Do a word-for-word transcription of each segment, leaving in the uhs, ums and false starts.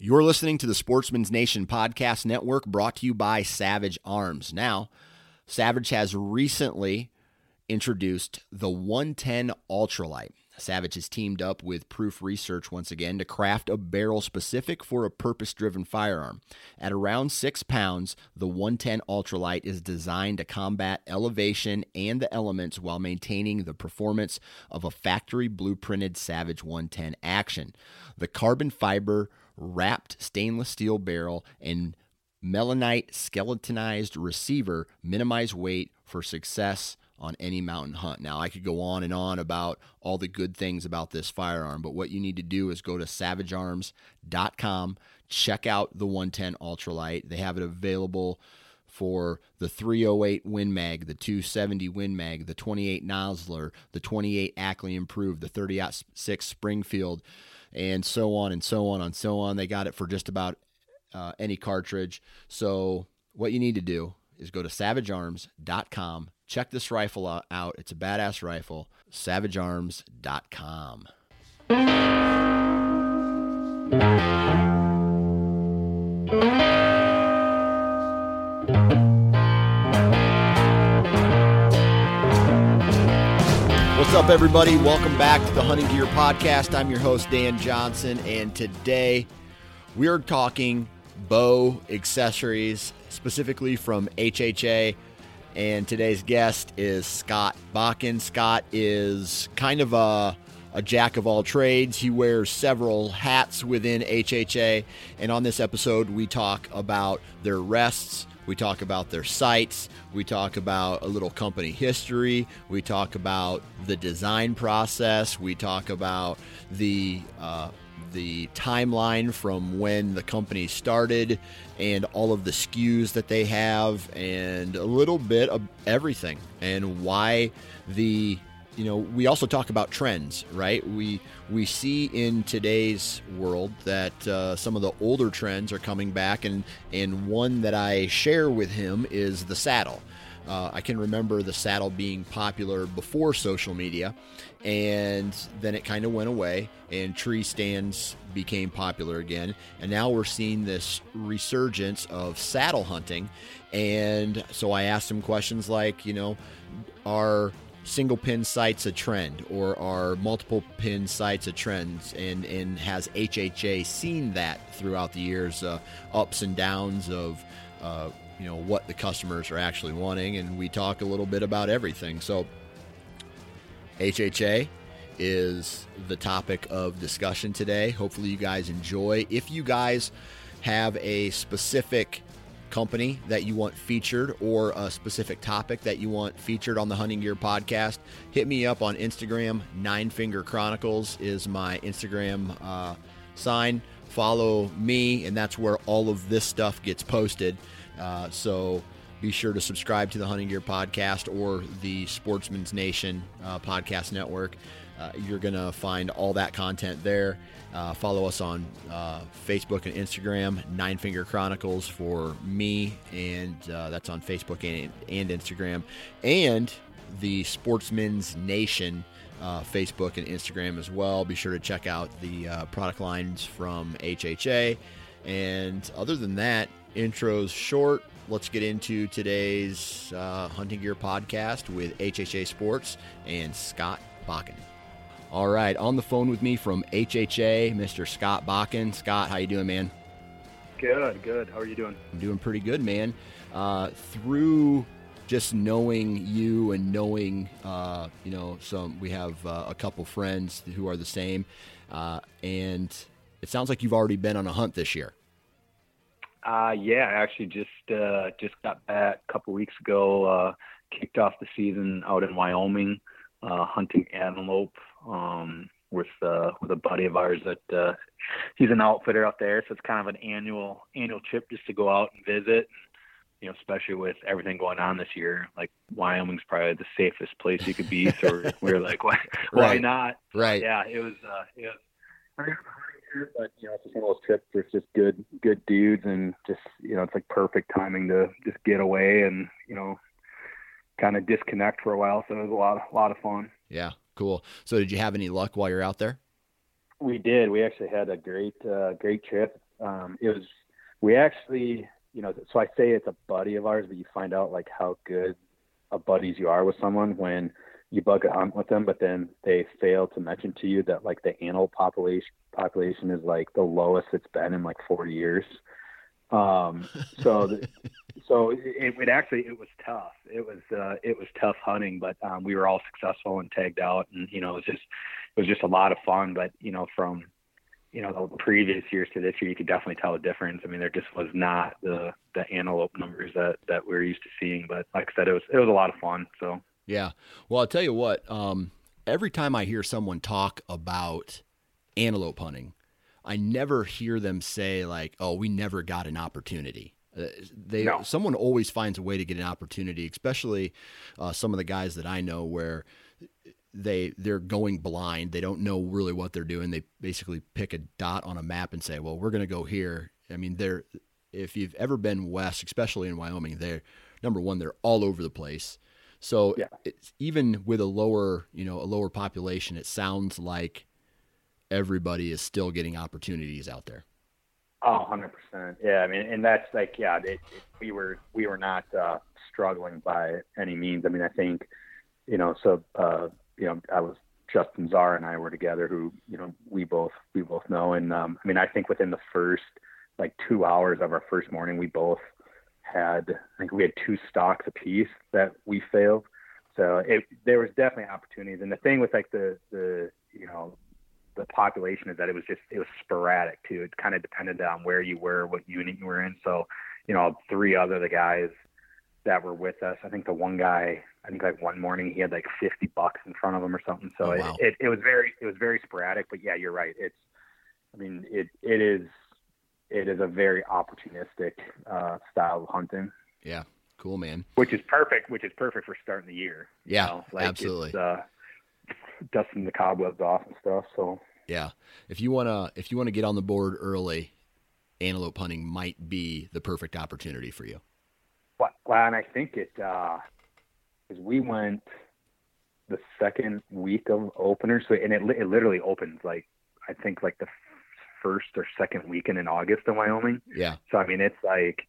You're listening to the Sportsman's Nation Podcast Network, brought to you by Savage Arms. Now, Savage has recently introduced the one ten Ultralight. Savage has teamed up with Proof Research once again to craft a barrel specific for a purpose-driven firearm. At around six pounds, the one ten Ultralight is designed to combat elevation and the elements while maintaining the performance of a factory blueprinted Savage one ten action. The carbon fiber wrapped stainless steel barrel and melanite skeletonized receiver minimize weight for success on any mountain hunt. Now, I could go on and on about all the good things about this firearm, but what you need to do is go to savage arms dot com, check out the one ten Ultralight. They have it available for the three oh eight Win Mag, the two seventy Win Mag, the twenty-eight Nosler, the twenty-eight Ackley Improved, the thirty aught six Springfield, and so on and so on and so on. They got it for just about uh, any cartridge. So what you need to do is go to savage arms dot com. Check this rifle out. It's a badass rifle. savage arms dot com. What's up, everybody? Welcome back to the Hunting Gear Podcast. I'm your host, Dan Johnson, and today we're talking bow accessories, specifically from H H A. And today's guest is Scott Bakken. Scott is kind of a, a jack of all trades. He wears several hats within H H A. And on this episode, we talk about their rests. We talk about their sights. We talk about a little company history. We talk about the design process. We talk about the uh, the timeline from when the company started and all of the S K Us that they have and a little bit of everything, and why the, you know, we also talk about trends, right? We we see in today's world that uh, some of the older trends are coming back, and, and one that I share with him is the saddle. Uh, I can remember the saddle being popular before social media, and then it kind of went away, and tree stands became popular again, and now we're seeing this resurgence of saddle hunting. And so I asked him questions like, you know, are single pin sights a trend, or are multiple pin sights a trend, and and has H H A seen that throughout the years, uh, ups and downs of uh you know, what the customers are actually wanting, and we talk a little bit about everything. So H H A is the topic of discussion today. Hopefully you guys enjoy. If you guys have a specific company that you want featured, or a specific topic that you want featured on the Hunting Gear Podcast, hit me up on Instagram. Nine Finger Chronicles is my Instagram uh, sign. Follow me, and that's where all of this stuff gets posted. Uh, so be sure to subscribe to the Hunting Gear Podcast or the Sportsman's Nation uh, Podcast Network. Uh, you're going to find all that content there. Uh, follow us on uh, Facebook and Instagram, Nine Finger Chronicles for me, and uh, that's on Facebook and, and Instagram. And the Sportsman's Nation uh, Facebook and Instagram as well. Be sure to check out the uh, product lines from H H A. And other than that, intro's short. Let's get into today's uh, Hunting Gear Podcast with H H A Sports and Scott Bakken. All right, on the phone with me from H H A, Mister Scott Bakken. Scott, how you doing, man? Good, good. How are you doing? I'm doing pretty good, man. Uh, through just knowing you and knowing, uh, you know, some we have uh, a couple friends who are the same, uh, and it sounds like you've already been on a hunt this year. Uh, yeah, I actually just uh, just got back a couple weeks ago, uh, kicked off the season out in Wyoming, uh, hunting antelope um, with uh, with a buddy of ours that uh, he's an outfitter out there. So it's kind of an annual annual trip just to go out and visit. You know, especially with everything going on this year, like Wyoming's probably the safest place you could be. So we were like, why, why right. not? Right. Yeah, it was. Uh, it was But you know, it's just one of those trips where it's just good, good dudes, and just you know, it's like perfect timing to just get away and you know, kind of disconnect for a while. So it was a lot, a lot of fun. Yeah, cool. So did you have any luck while you're out there? We did. We actually had a great, uh, great trip. Um, it was. We actually, you know, so I say it's a buddy of ours, but you find out like how good a buddies you are with someone when you bug a hunt with them, but then they fail to mention to you that like the antelope population population is like the lowest it's been in like forty years. Um, so, the, so it, it actually, it was tough. It was, uh, it was tough hunting, but, um, we were all successful and tagged out and, you know, it was just, it was just a lot of fun, but you know, from, you know, the previous years to this year, you could definitely tell a difference. I mean, there just was not the, the antelope numbers that, that we're used to seeing, but like I said, it was, it was a lot of fun. So. Yeah. Well, I'll tell you what, um, every time I hear someone talk about antelope hunting, I never hear them say like, oh, we never got an opportunity. Uh, they, no. Someone always finds a way to get an opportunity, especially uh, some of the guys that I know where they, they're going blind. They don't know really what they're doing. They basically pick a dot on a map and say, well, we're going to go here. I mean, they're, if you've ever been west, especially in Wyoming, they're number one, they're all over the place. So yeah. It's, even with a lower, you know, a lower population, it sounds like everybody is still getting opportunities out there. Oh, one hundred percent. Yeah, I mean, and that's like, yeah, it, it, we were we were not uh, struggling by any means. I mean, I think, you know, so uh, you know, I was Justin Zarr and I were together, who you know we both we both know, and um, I mean, I think within the first like two hours of our first morning, we both. had I think we had two stocks apiece that we failed, so it, there was definitely opportunities. And the thing with like the the you know the population is that it was just it was sporadic too. It kind of depended on where you were, what unit you were in. So you know three other the guys that were with us. I think the one guy I think like one morning he had like fifty bucks in front of him or something. So oh, wow. it, it it was very it was very sporadic. But yeah, you're right. It's I mean it it is. It is a very opportunistic uh, style of hunting. Yeah, cool, man. Which is perfect. Which is perfect for starting the year. Yeah, you know? Like absolutely. It's, uh, dusting the cobwebs off and stuff. So yeah, if you wanna if you wanna get on the board early, antelope hunting might be the perfect opportunity for you. Well, and I think it because uh, we went the second week of opener, so and it it literally opens like I think like the. first or second weekend in August in Wyoming. Yeah. So, I mean, it's like,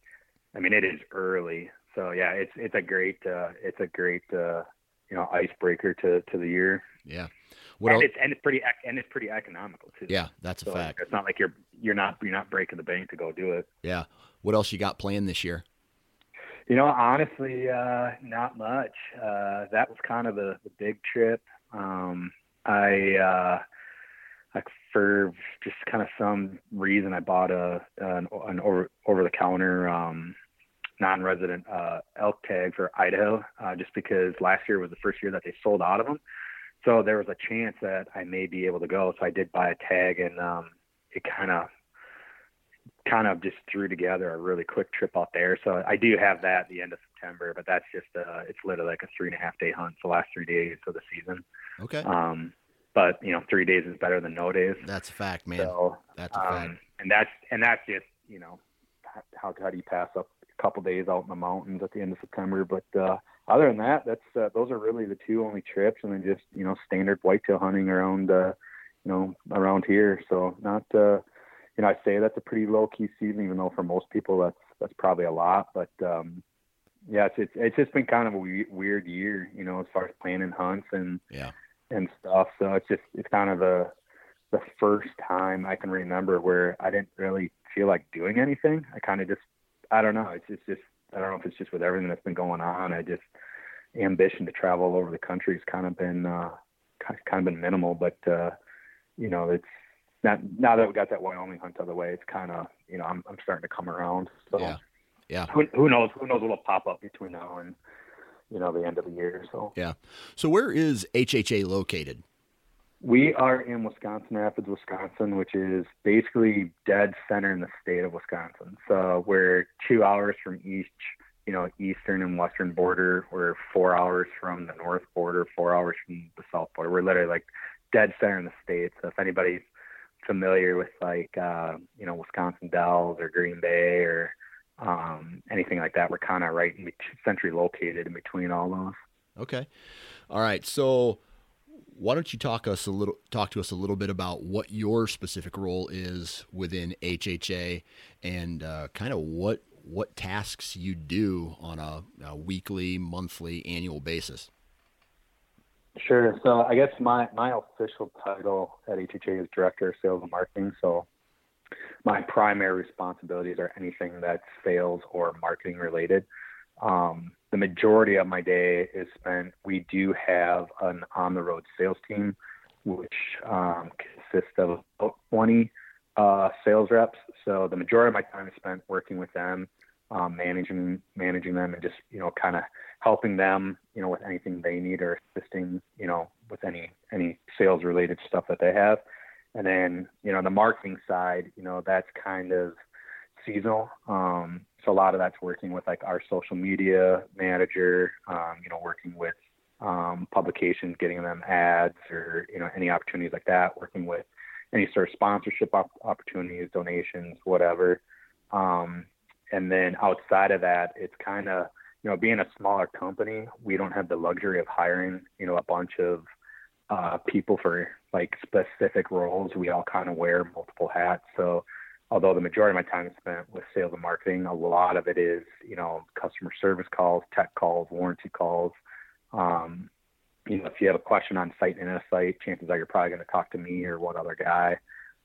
I mean, it is early. So yeah, it's, it's a great, uh, it's a great, uh, you know, icebreaker to, to the year. Yeah. Well, and it's, and it's pretty, and it's pretty economical too. Yeah. That's a so fact. It's not like you're, you're not, you're not breaking the bank to go do it. Yeah. What else you got planned this year? You know, honestly, uh, not much. Uh, that was kind of the, the big trip. Um, I, uh, Like for just kind of some reason, I bought a an, an over over the counter um, non-resident uh, elk tag for Idaho, uh, just because last year was the first year that they sold out of them. So there was a chance that I may be able to go. So I did buy a tag, and um, it kind of kind of just threw together a really quick trip out there. So I do have that at the end of September, but that's just uh, it's literally like a three and a half day hunt. The last three days of the season. Okay. Um, But you know, three days is better than no days. That's a fact, man. So, that's a um, fact. And that's and that's just you know, how how do you pass up a couple days out in the mountains at the end of September. But uh, other than that, that's uh, those are really the two only trips, and then just, you know, standard whitetail hunting around, uh, you know, around here. So not, uh, you know, I say that's a pretty low key season, even though for most people that's that's probably a lot. But um, yeah, it's, it's it's just been kind of a we- weird year, you know, as far as planning hunts and yeah. and stuff. So it's just it's kind of a the first time I can remember where I didn't really feel like doing anything. I kind of just, I don't know. It's just, it's just, I don't know if it's just with everything that's been going on. I just ambition to travel all over the country has kind of been, uh, kind of been minimal, but, uh, you know, it's not, now that we got that Wyoming hunt out of the way, it's kind of, you know, I'm, I'm starting to come around. So yeah. yeah. Who, who knows, who knows what'll pop up between now and, you know, the end of the year. So, yeah. So where is H H A located? We are in Wisconsin Rapids, Wisconsin, which is basically dead center in the state of Wisconsin. So we're two hours from each, you know, eastern and western border. We're four hours from the north border, four hours from the south border. We're literally like dead center in the state. So if anybody's familiar with like, uh, you know, Wisconsin Dells or Green Bay or um, anything like that, we're kind of right in centrally located in between all those. Okay. All right. So why don't you talk us a little, talk to us a little bit about what your specific role is within H H A, and uh, kind of what what tasks you do on a, a weekly, monthly, annual basis? Sure. So I guess my my official title at H H A is Director of Sales and Marketing. So my primary responsibilities are anything that's sales or marketing related. Um, the majority of my day is spent, we do have an on-the-road sales team, which um, consists of about twenty uh, sales reps. So the majority of my time is spent working with them, um, managing managing them, and just, you know, kind of helping them, you know, with anything they need or assisting, you know, with any any sales-related stuff that they have. And then, you know, the marketing side, you know, that's kind of seasonal. Um, so a lot of that's working with like our social media manager, um, you know, working with um, publications, getting them ads or, you know, any opportunities like that, working with any sort of sponsorship op- opportunities, donations, whatever. Um, and then outside of that, it's kind of, you know, being a smaller company, we don't have the luxury of hiring, you know, a bunch of uh, people for like specific roles. We all kind of wear multiple hats. So although the majority of my time is spent with sales and marketing, a lot of it is, you know, customer service calls, tech calls, warranty calls. Um, you know, if you have a question on site and in a site, chances are you're probably going to talk to me or one other guy.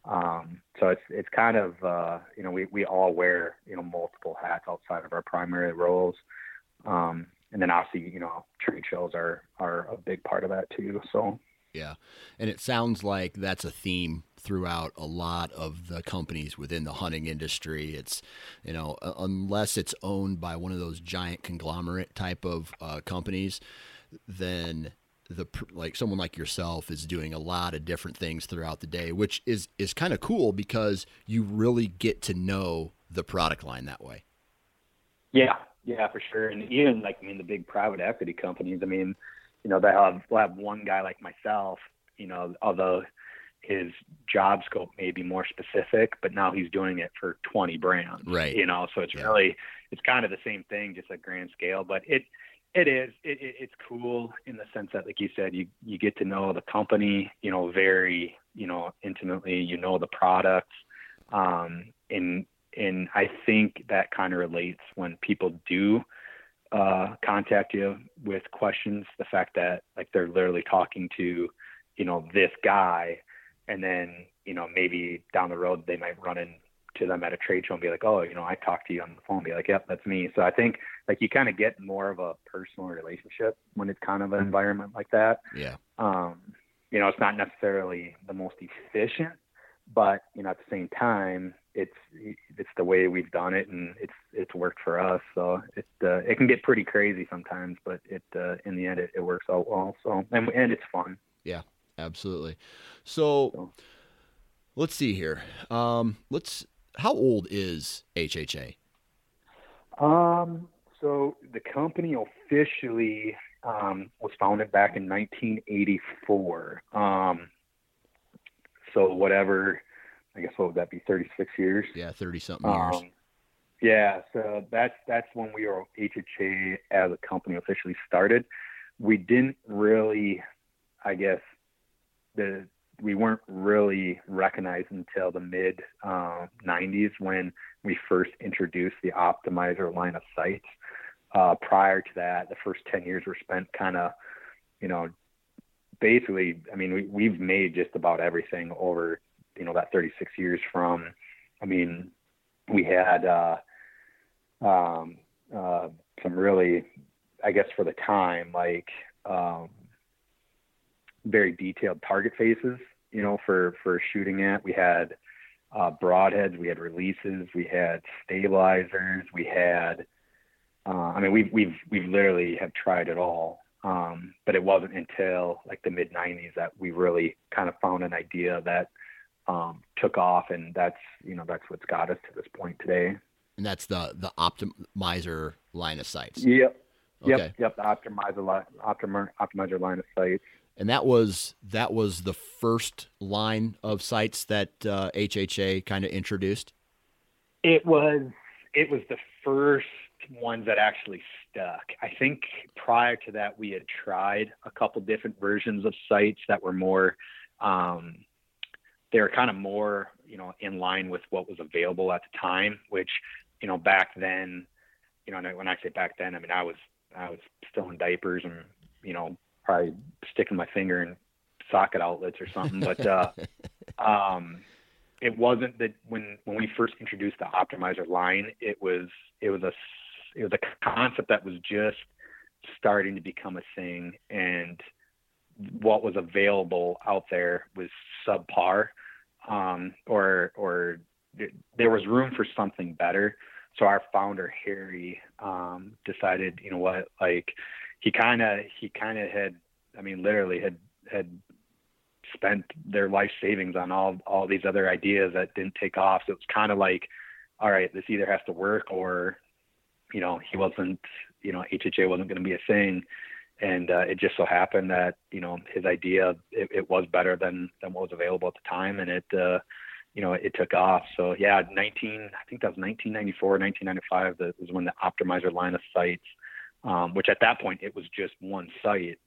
Um, so it's it's kind of, uh, you know, we, we all wear, you know, multiple hats outside of our primary roles. Um, and then obviously, you know, trade shows are, are a big part of that too. So yeah. And it sounds like that's a theme throughout a lot of the companies within the hunting industry. It's, you know, unless it's owned by one of those giant conglomerate type of uh, companies, then the, like someone like yourself is doing a lot of different things throughout the day, which is, is kind of cool because you really get to know the product line that way. Yeah. Yeah, for sure. And even like, I mean, the big private equity companies, I mean, you know, they'll have, they'll have one guy like myself, you know, although his job scope may be more specific, but now he's doing it for twenty brands, right? You know, so it's yeah. really, it's kind of the same thing, just at grand scale, but it, it is, it, it, it's cool in the sense that, like you said, you, you get to know the company, you know, very, you know, intimately, you know, the products, um, and, and I think that kind of relates when people do, uh, contact you with questions, the fact that like they're literally talking to, you know, this guy, and then, you know, maybe down the road they might run into them at a trade show and be like, oh, you know, I talked to you on the phone, and be like, yep, that's me. So I think like you kind of get more of a personal relationship when it's kind of an environment like that. Yeah. Um, you know, it's not necessarily the most efficient, but, you know, at the same time, it's it's the way we've done it, and it's it's worked for us. So it uh, it can get pretty crazy sometimes, but it uh, in the end it, it works out well. So and and it's fun. Yeah, absolutely. So, so. let's see here. Um, let's. How old is H H A? Um. So the company officially um, was founded back in nineteen eighty-four. Um. So whatever. I guess what would that be? thirty-six years. Yeah. thirty something years. Um, Yeah, so that's that's when we were H H A as a company officially started. We didn't really, I guess, the we weren't really recognized until the mid uh, nineties when we first introduced the Optimizer line of sights. Uh, prior to that, the first ten years were spent kind of, you know, basically, I mean, we, we've made just about everything over, you know, that thirty-six years from, I mean, we had uh, um, uh, some really, I guess for the time, like um, very detailed target faces, you know, for, for shooting at. We had uh, broadheads, we had releases, we had stabilizers, we had, uh, I mean, we've, we've, we've literally have tried it all. Um, but it wasn't until like the mid nineties that we really kind of found an idea that um, took off, and that's, you know, that's what's got us to this point today. And that's the, the Optimizer line of sights. Yep. Okay. Yep. Yep. The Optimizer line, Optimizer, Optimizer line of sights. And that was, that was the first line of sights that uh, H H A kind of introduced. It was, it was the first ones that actually stuck. I think prior to that, we had tried a couple different versions of sites that were more, um, they were kind of more, you know, in line with what was available at the time, which, you know, back then, you know, when I say back then, I mean, I was, I was still in diapers and, you know, probably sticking my finger in socket outlets or something. But, uh, um, it wasn't that when, when we first introduced the Optimizer line, it was, it was a It was a concept that was just starting to become a thing, and what was available out there was subpar, um, or, or there was room for something better. So our founder, Harry, um, decided, you know what, like he kind of, he kind of had, I mean, literally had, had spent their life savings on all, all these other ideas that didn't take off. So it's kind of like, all right, this either has to work or, you know, he wasn't, you know, H H A wasn't going to be a thing. And uh, it just so happened that, you know, his idea, it, it was better than, than what was available at the time. And it, uh, you know, it, it took off. So yeah, nineteen, I think that was nineteen ninety-four, nineteen ninety-five, that was when the Optimizer line of sights, um, which at that point it was just one site.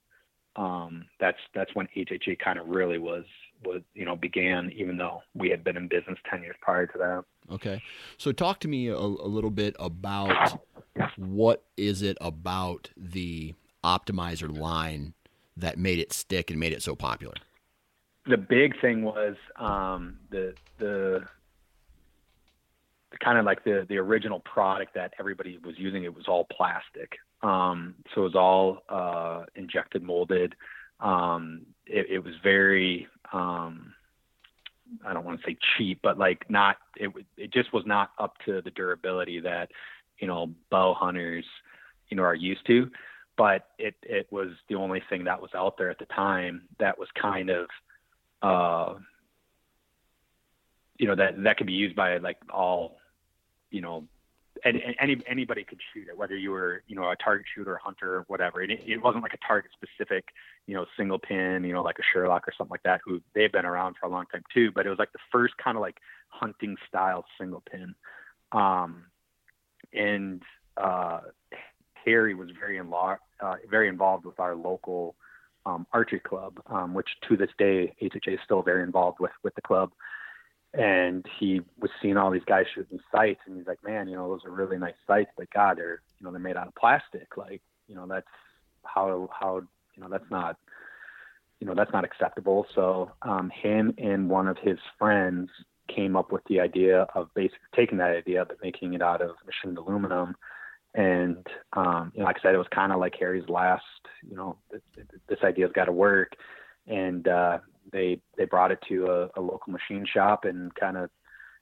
Um, that's, that's when H H A kind of really was, was, you know, began, even though we had been in business ten years prior to that. Okay. So talk to me a, a little bit about what is it about the Optimizer line that made it stick and made it so popular? The big thing was, um, the, the, the kind of like the, the original product that everybody was using, it was all plastic. Um, so it was all, uh, injected, molded. Um, it, it was very, um, I don't want to say cheap, but like not, it it just was not up to the durability that, you know, bow hunters, you know, are used to, but it, it was the only thing that was out there at the time that was kind of, uh, you know, that, that could be used by like all, you know, and any, anybody could shoot it, whether you were, you know, a target shooter, a hunter, or whatever. It, it wasn't like a target specific, you know, single pin, you know, like a Sherlock or something like that, who they've been around for a long time too. But it was like the first kind of like hunting style single pin. Um, and uh, Harry was very, in lo- uh, very involved with our local um, archery club, um, which to this day, H H A is still very involved with, with the club. And he was seeing all these guys shooting sights, and he's like, man, you know, those are really nice sights, but God, they're, you know, they're made out of plastic. Like, you know, that's how, how, you know, that's not, you know, that's not acceptable. So, um, him and one of his friends came up with the idea of basically taking that idea, but making it out of machined aluminum. And, um, you know, like I said, it was kind of like Harry's last, you know, this, this idea's got to work. And, uh, they they brought it to a, a local machine shop and kind of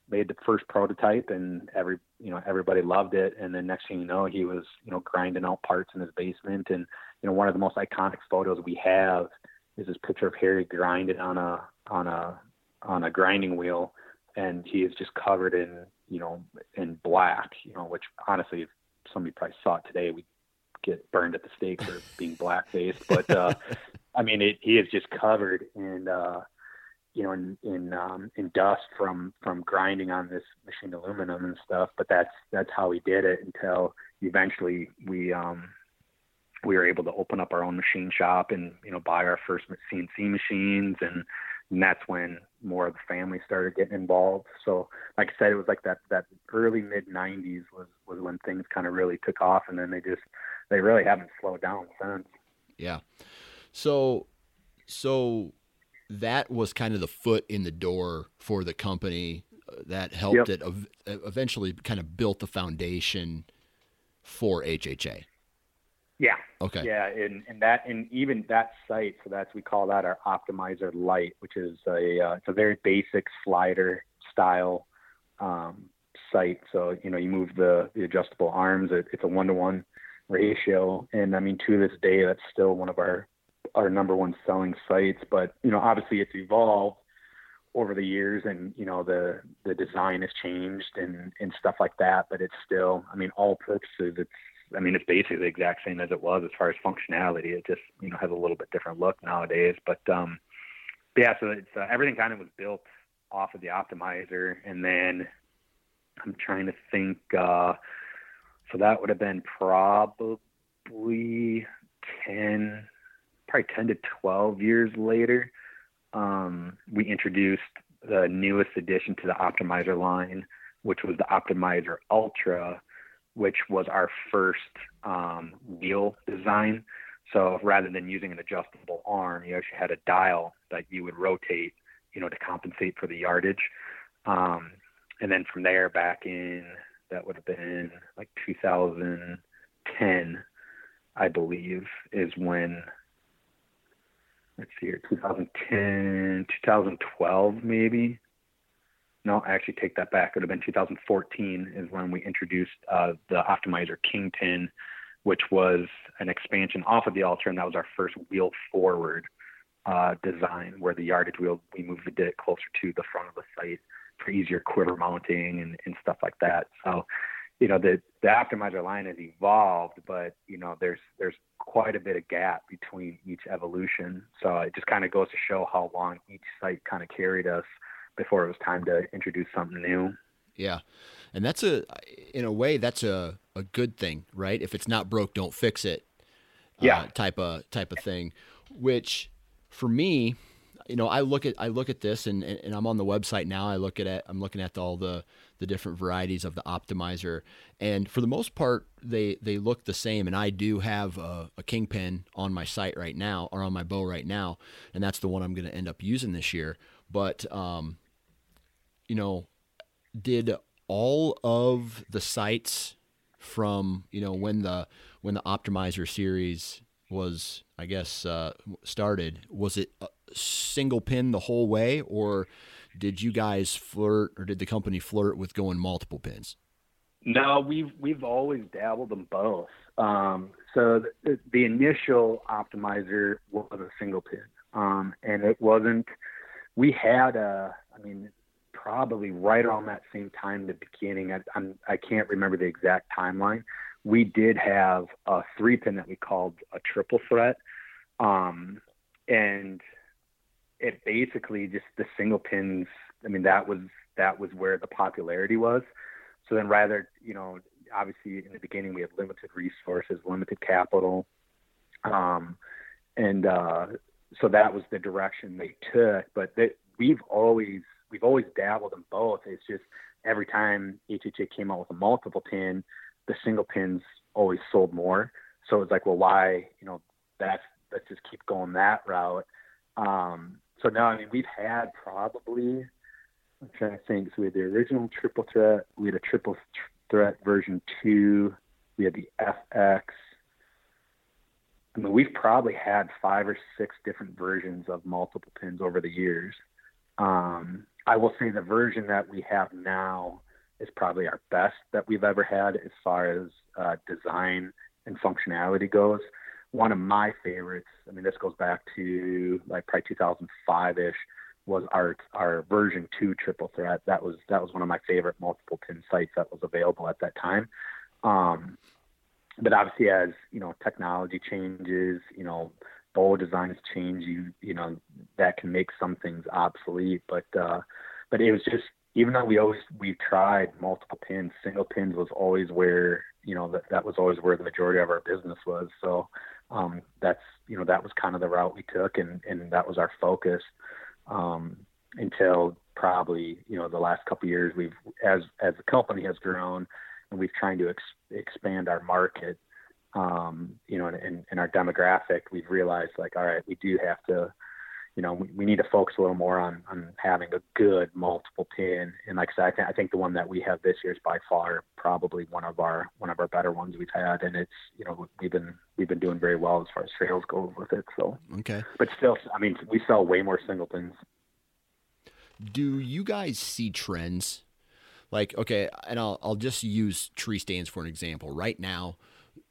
made the first prototype, and every you know everybody loved it. And then next thing you know, he was you know grinding out parts in his basement. And you know one of the most iconic photos we have is this picture of Harry grinding on a on a on a grinding wheel, and he is just covered in you know in black, you know which honestly, if somebody probably saw it today, we get burned at the stake for being blackfaced. But uh I mean, it, he is just covered in, uh, you know, in, in, um, in dust from, from grinding on this machined aluminum and stuff. But that's, that's how we did it until eventually we, um, we were able to open up our own machine shop and, you know, buy our first C N C machines. And, and that's when more of the family started getting involved. So like I said, it was like that, that early mid nineties was, was when things kind of really took off, and then they just, they really haven't slowed down since. Yeah. So, so that was kind of the foot in the door for the company that helped yep. it ev- eventually kind of built the foundation for H H A. Yeah. Okay. Yeah. And, and that, and even that site, so that's, we call that our Optimizer Lite, which is a, uh, it's a very basic slider style, um, site. So, you know, you move the, the adjustable arms, it, it's a one-to-one ratio. And I mean, to this day, that's still one of our, our number one selling sites. But, you know, obviously it's evolved over the years, and, you know, the, the design has changed and, and stuff like that, but it's still, I mean, all purposes, it's, I mean, it's basically the exact same as it was as far as functionality. It just, you know, has a little bit different look nowadays. But, um, but yeah, so it's, uh, everything kind of was built off of the Optimizer. And then I'm trying to think, uh, so that would have been probably ten, probably ten to twelve years later. Um, we introduced the newest addition to the Optimizer line, which was the Optimizer Ultra, which was our first um, wheel design. So rather than using an adjustable arm, you actually had a dial that you would rotate, you know, to compensate for the yardage. Um, and then from there back in, that would have been like two thousand ten, I believe, is when, let's see here, two thousand ten, two thousand twelve maybe. No, I actually take that back. It would have been two thousand fourteen is when we introduced uh, the Optimizer Kingpin, which was an expansion off of the Ultra, and that was our first wheel forward uh, design, where the yardage wheel, we moved the disc closer to the front of the site for easier quiver mounting and, and stuff like that. So, you know, the, the Optimizer line has evolved, but, you know, there's there's quite a bit of gap between each evolution. So it just kind of goes to show how long each site kind of carried us before it was time to introduce something new. Yeah. And that's a, in a way, that's a, a good thing, right? If it's not broke, don't fix it. Yeah. Uh, type of, type of thing, which for me, you know, I look at, I look at this and, and I'm on the website now. I look at it, I'm looking at all the, the different varieties of the Optimizer, and for the most part, they, they look the same. And I do have a, a Kingpin on my site right now, or on my bow right now. And that's the one I'm going to end up using this year. But, um, you know, did all of the sites from, you know, when the, when the Optimizer series was, I guess, uh, started, was it a single pin the whole way, or did you guys flirt, or did the company flirt with going multiple pins? No, we've, we've always dabbled in both. Um, so the, the initial Optimizer was a single pin. Um, and it wasn't, we had a, I mean, probably right around that same time, the beginning, I, I'm, I can't remember the exact timeline. We did have a three pin that we called a triple threat. Um, and it basically just the single pins, I mean, that was, that was where the popularity was. So then rather, you know, obviously in the beginning we had limited resources, limited capital. Um, and, uh, so that was the direction they took, but that we've always, we've always dabbled in both. It's just every time H H A came out with a multiple pin, the single pins always sold more. So it's like, well, why, you know, that's, let's just keep going that route. Um, so no, I mean, we've had probably, I'm trying to think, so we had the original triple threat, we had a triple threat version two, we had the F X. I mean, we've probably had five or six different versions of multiple pins over the years. Um, I will say the version that we have now is probably our best that we've ever had as far as uh, design and functionality goes. One of my favorites, I mean, this goes back to like probably two thousand five-ish, was our our version two triple threat. That was that was one of my favorite multiple pin sites that was available at that time. Um, but obviously, as you know, technology changes, you know, bow designs change, you you know, that can make some things obsolete. But uh, but it was just, even though we always we tried multiple pins, single pins was always where, you know, that, that was always where the majority of our business was. So um, that's, you know, that was kind of the route we took, and, and that was our focus um, until probably, you know, the last couple of years we've, as, as the company has grown and we've tried to ex- expand our market, um, you know, and, and, and our demographic, we've realized, like, all right, we do have to, you know, we, we need to focus a little more on, on having a good multiple pin. And like I said, I, th- I think the one that we have this year is by far probably one of our, one of our better ones we've had. And it's, you know, we've been, we've been doing very well as far as sales goes with it. So, okay. But still, I mean, we sell way more single pins. Do you guys see trends? Like, okay, and I'll, I'll just use tree stands for an example. Right now,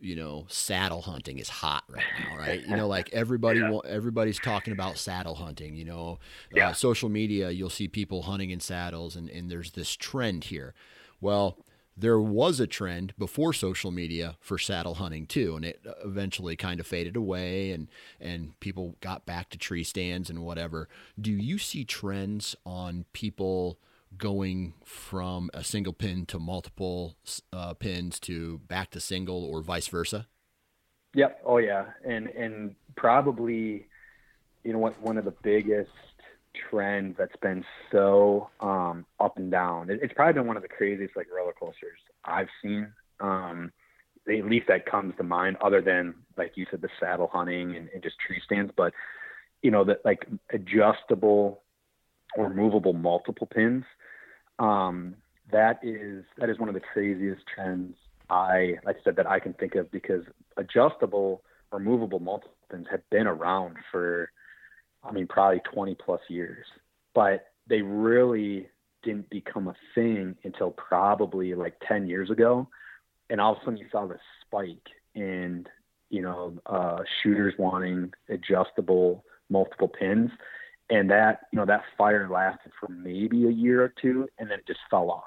you know, saddle hunting is hot right now, right? You know, like everybody, yeah. everybody's talking about saddle hunting, you know, yeah. uh, social media, you'll see people hunting in saddles, and, and there's this trend here. Well, there was a trend before social media for saddle hunting too, and it eventually kind of faded away, and, and people got back to tree stands and whatever. Do you see trends on people going from a single pin to multiple uh, pins to back to single, or vice versa? Yep. Oh yeah. And, and probably, you know what, one of the biggest trends that's been so um, up and down, it, it's probably been one of the craziest, like, roller coasters I've seen. Um, at least that comes to mind, other than, like you said, the saddle hunting and, and just tree stands, but, you know, that, like, adjustable or movable multiple pins. Um, that is, that is one of the craziest trends I, like I said, that I can think of, because adjustable or movable multiple pins have been around for, I mean, probably twenty plus years, but they really didn't become a thing until probably like ten years ago. And all of a sudden you saw this spike in, you know, uh, shooters wanting adjustable multiple pins. And that, you know, that fire lasted for maybe a year or two, and then it just fell off.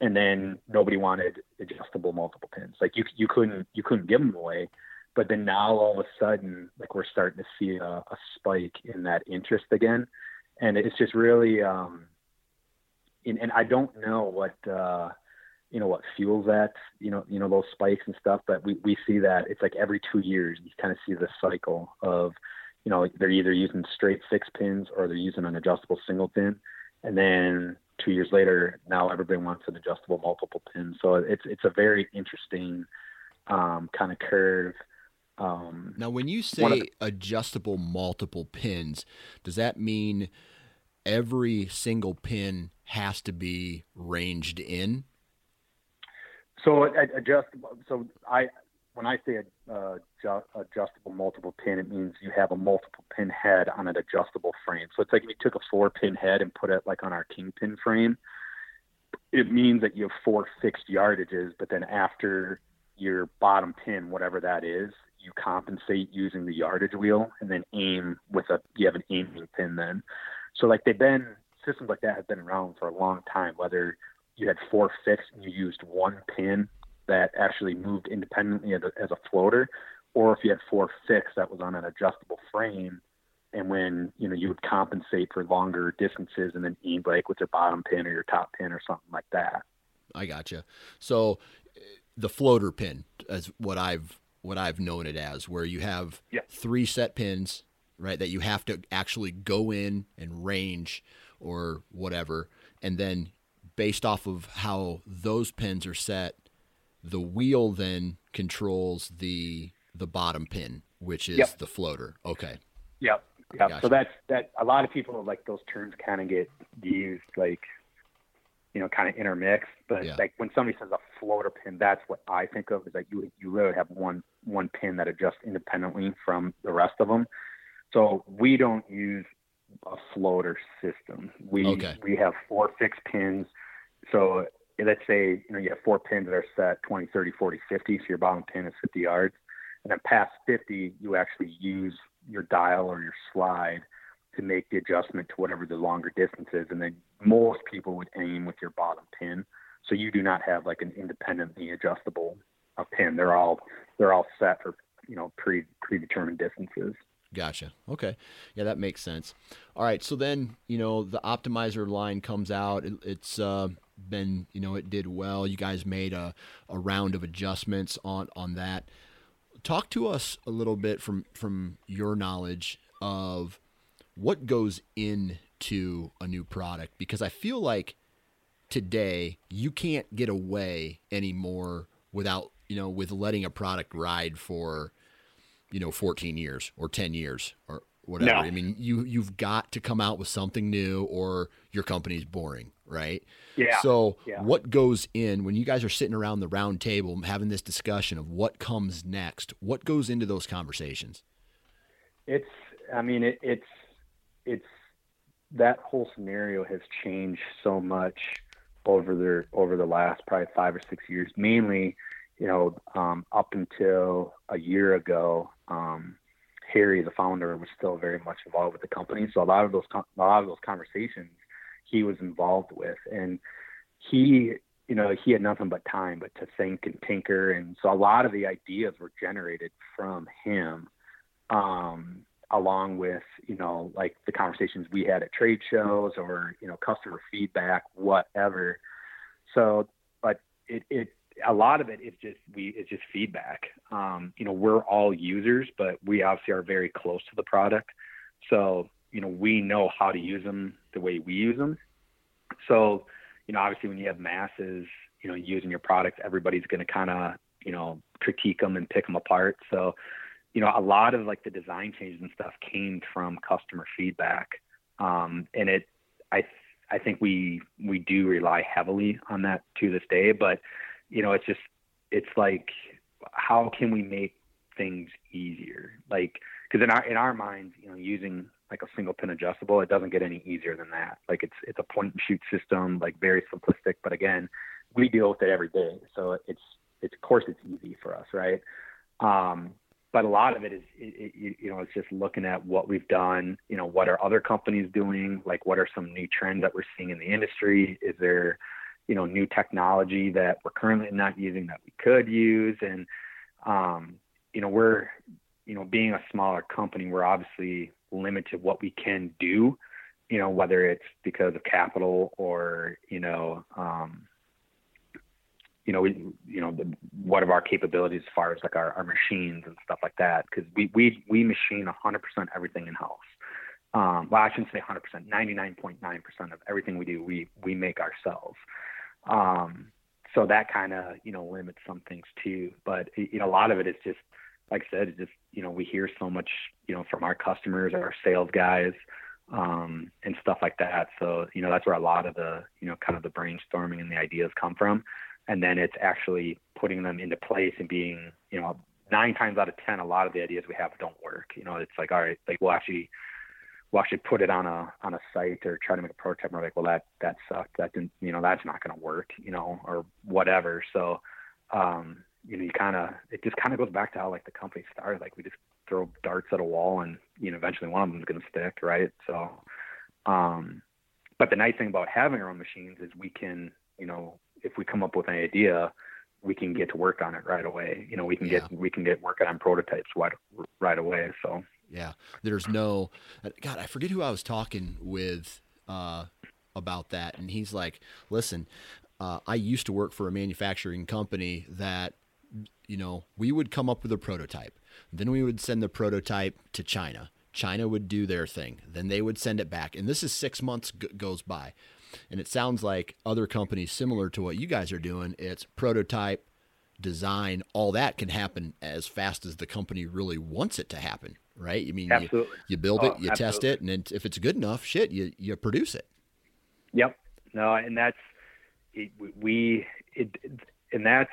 And then nobody wanted adjustable multiple pins. Like, you, you couldn't, you couldn't give them away. But then now all of a sudden, like, we're starting to see a, a spike in that interest again. And it's just really, um, and, and I don't know what, uh, you know, what fuels that, you know, you know, those spikes and stuff, but we, we see that it's like every two years, you kind of see this cycle of, you know, they're either using straight fixed pins or they're using an adjustable single pin. And then two years later, now everybody wants an adjustable multiple pin. So it's, it's a very interesting um, kind of curve. Um, now, when you say the- adjustable multiple pins, does that mean every single pin has to be ranged in? So adjustable. So I, When I say uh, adjust, adjustable multiple pin, it means you have a multiple pin head on an adjustable frame. So it's like if you took a four pin head and put it like on our Kingpin frame, it means that you have four fixed yardages, but then after your bottom pin, whatever that is, you compensate using the yardage wheel and then aim with a, you have an aiming pin then. So like they've been, systems like that have been around for a long time, whether you had four fixed and you used one pin that actually moved independently as a, as a floater, or if you had four fixed that was on an adjustable frame, and when, you know, you would compensate for longer distances and then aim like with your bottom pin or your top pin or something like that. I gotcha. So the floater pin is what I've, what I've known it as, where you have yeah. three set pins, right, that you have to actually go in and range or whatever. And then based off of how those pins are set, the wheel then controls the the bottom pin, which is yep. the floater. Okay. Yep. Yep. Gotcha. So that's that. A lot of people, like, those terms kind of get used, like, you know, kind of intermixed. But yeah. like when somebody says a floater pin, that's what I think of, is like you you really have one one pin that adjusts independently from the rest of them. So we don't use a floater system. We okay. we have four fixed pins. So let's say, you know, you have four pins that are set twenty, thirty, forty, fifty. So your bottom pin is fifty yards. And then past fifty, you actually use your dial or your slide to make the adjustment to whatever the longer distance is. And then most people would aim with your bottom pin. So you do not have like an independently adjustable uh, pin. They're all, they're all set for, you know, pre predetermined distances. Gotcha. Okay. Yeah, that makes sense. All right. So then, you know, the Optimizer line comes out. It, it's uh, been, you know, it did well. You guys made a, a round of adjustments on, on that. Talk to us a little bit from, from your knowledge of what goes into a new product, because I feel like today you can't get away anymore without, you know, with letting a product ride for, you know, fourteen years or ten years or whatever. No. I mean, you, you've got to come out with something new or your company's boring, right? Yeah. So yeah. What goes in when you guys are sitting around the round table having this discussion of what comes next, what goes into those conversations? It's, I mean, it, it's, it's, that whole scenario has changed so much over the, over the last probably five or six years, mainly, you know, um, up until a year ago, um, Harry, the founder, was still very much involved with the company. So a lot of those, a lot of those conversations he was involved with, and he, you know, he had nothing but time, but to think and tinker. And so a lot of the ideas were generated from him, um, along with, you know, like the conversations we had at trade shows or, you know, customer feedback, whatever. So, but it, it, a lot of it is just, we, it's just feedback. Um, you know, we're all users, but we obviously are very close to the product. So, you know, we know how to use them the way we use them. So, you know, obviously when you have masses, you know, using your product, everybody's going to kind of, you know, critique them and pick them apart. So, you know, a lot of like the design changes and stuff came from customer feedback. Um, and it, I, I think we, we do rely heavily on that to this day, but you know, it's just, it's like, how can we make things easier? Like, cause in our, in our minds, you know, using like a single pin adjustable, it doesn't get any easier than that. Like it's, it's a point and shoot system, like very simplistic, but again, we deal with it every day. So it's, it's, of course it's easy for us. Right. Um, but a lot of it is, it, it, you know, it's just looking at what we've done, you know, what are other companies doing? Like, what are some new trends that we're seeing in the industry? Is there, you know, new technology that we're currently not using that we could use? And, um, you know, we're, you know, being a smaller company, we're obviously limited what we can do, you know, whether it's because of capital or, you know, um, you know, we, you know, the, what of our capabilities as far as like our, our machines and stuff like that. Cause we, we, we machine a hundred percent everything in house. Um, well, I shouldn't say a hundred percent, ninety-nine point nine percent of everything we do, we, we make ourselves. Um, so that kind of, you know, limits some things too, but you know, a lot of it is just, like I said, it's just, you know, we hear so much, you know, from our customers, our sales guys, um, and stuff like that. So, you know, that's where a lot of the, you know, kind of the brainstorming and the ideas come from. And then it's actually putting them into place and being, you know, nine times out of ten, a lot of the ideas we have don't work. You know, it's like, all right, like we'll actually, we'll actually put it on a, on a site or try to make a prototype. And we're like, well, that, that sucked. That didn't, you know, that's not going to work, you know, or whatever. So, um, you know, you kind of, it just kind of goes back to how like the company started. Like we just throw darts at a wall and, you know, eventually one of them is going to stick. Right. So, um, but the nice thing about having our own machines is we can, you know, if we come up with an idea, we can get to work on it right away. You know, we can yeah. get, we can get working on prototypes right, right away. So, yeah, there's no, God, I forget who I was talking with, uh, about that. And he's like, listen, uh, I used to work for a manufacturing company that, you know, we would come up with a prototype, then we would send the prototype to China. China would do their thing. Then they would send it back. And this is six months g- goes by. And it sounds like other companies similar to what you guys are doing, it's prototype, design, all that can happen as fast as the company really wants it to happen, right? I mean, you, you build oh, it, you absolutely. test it, and then if it's good enough, shit, you, you produce it. Yep. No, and that's, it, we, it, and that's,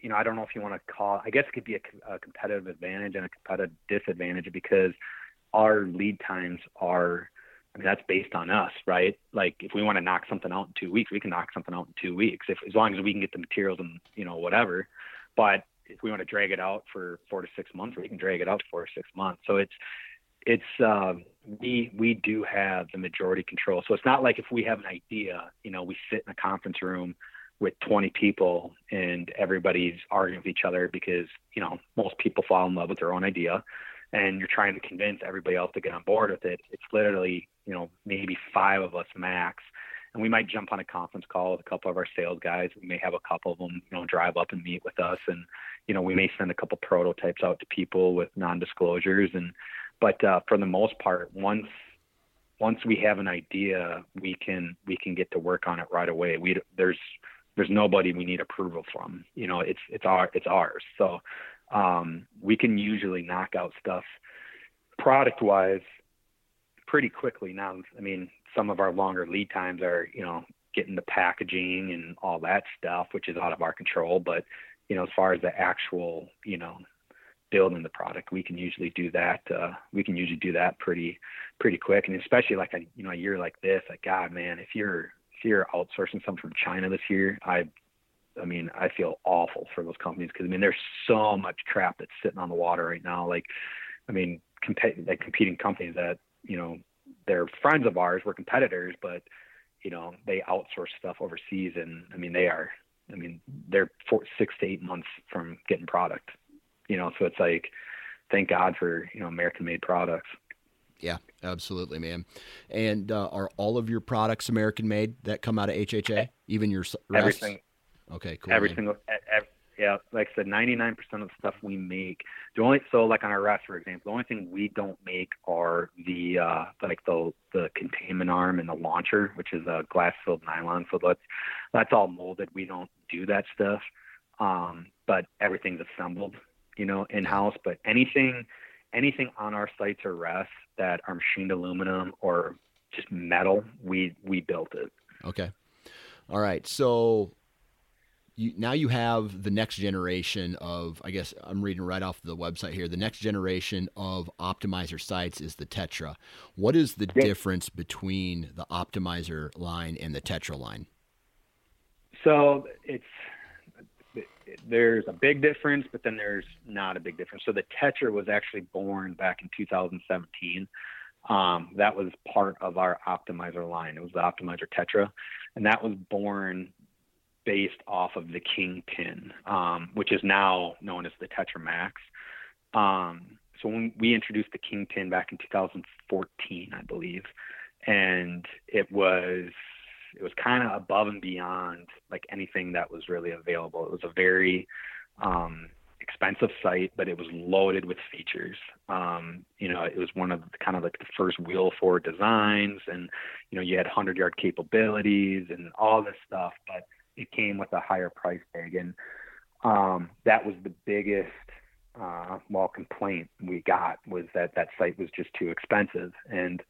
you know, I don't know if you want to call, I guess it could be a, a competitive advantage and a competitive disadvantage because our lead times are, I mean, that's based on us, right? Like if we want to knock something out in two weeks, we can knock something out in two weeks. If, as long as we can get the materials and, you know, whatever, but if we want to drag it out for four to six months, we can drag it out for six months. So it's, it's, um, we, we do have the majority control. So it's not like if we have an idea, you know, we sit in a conference room with twenty people and everybody's arguing with each other because, you know, most people fall in love with their own idea. and you're trying to convince everybody else to get on board with it, it's literally, you know, maybe five of us max. And we might jump on a conference call with a couple of our sales guys. We may have a couple of them, you know, drive up and meet with us. And, you know, we may send a couple prototypes out to people with non-disclosures. And, but uh, for the most part, once, once we have an idea, we can, we can get to work on it right away. We, there's, there's nobody we need approval from, you know, it's, it's our, it's ours. So um, we can usually knock out stuff product wise pretty quickly now. I mean, some of our longer lead times are, you know, getting the packaging and all that stuff, which is out of our control. But, you know, as far as the actual, you know, building the product, we can usually do that. Uh, we can usually do that pretty, pretty quick. And especially like a, you know, a year like this, like, God, man, if you're, if you're outsourcing something from China this year, I, I mean, I feel awful for those companies. Cause I mean, there's so much crap that's sitting on the water right now. Like, I mean, compet- like competing companies that, you know, they're friends of ours, we're competitors, but, you know, they outsource stuff overseas. And I mean, they are, I mean, they're four, six to eight months from getting product, you know? So it's like, thank God for, you know, American made products. Yeah, absolutely, man. And, uh, are all of your products American made that come out of H H A, even your rests? Everything. Okay, cool. Every man. single, every, yeah. Like I said, ninety-nine percent of the stuff we make, the only, so like on our rest, for example, the only thing we don't make are the, uh, like the, the containment arm and the launcher, which is a glass filled nylon. So that's, that's all molded. We don't do that stuff. Um, but everything's assembled, you know, in-house, but anything, anything on our sites or rests that are machined aluminum or just metal, we, we built it. Okay. All right. So You, now you have the next generation of, I guess I'm reading right off the website here, the next generation of Optimizer sites is the Tetra. What is the yeah. difference between the Optimizer line and the Tetra line? So it's, it, it, there's a big difference, but then there's not a big difference. So the Tetra was actually born back in two thousand seventeen. Um, that was part of our Optimizer line. It was the Optimizer Tetra, and that was born based off of the Kingpin, um, which is now known as the Tetra Max. Um, so when we introduced the Kingpin back in two thousand fourteen, I believe, and it was, it was kind of above and beyond like anything that was really available. It was a very, um, expensive site, but it was loaded with features. Um, you know, it was one of the, kind of like the first wheel forward designs, and, you know, you had hundred yard capabilities and all this stuff, but it came with a higher price tag. And um, that was the biggest, uh, well, complaint we got, was that that site was just too expensive. And,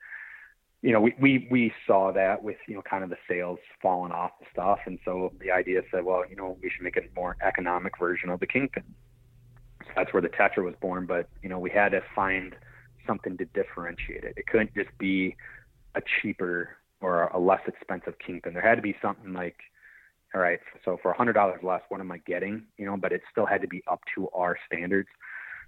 you know, we, we, we saw that with, you know, kind of the sales falling off the stuff. And so the idea said, well, you know, we should make a more economic version of the Kingpin. So that's where the Tetra was born. But, you know, we had to find something to differentiate it. It couldn't just be a cheaper or a less expensive Kingpin. There had to be something like, all right, so for one hundred dollars less, what am I getting? You know, but it still had to be up to our standards.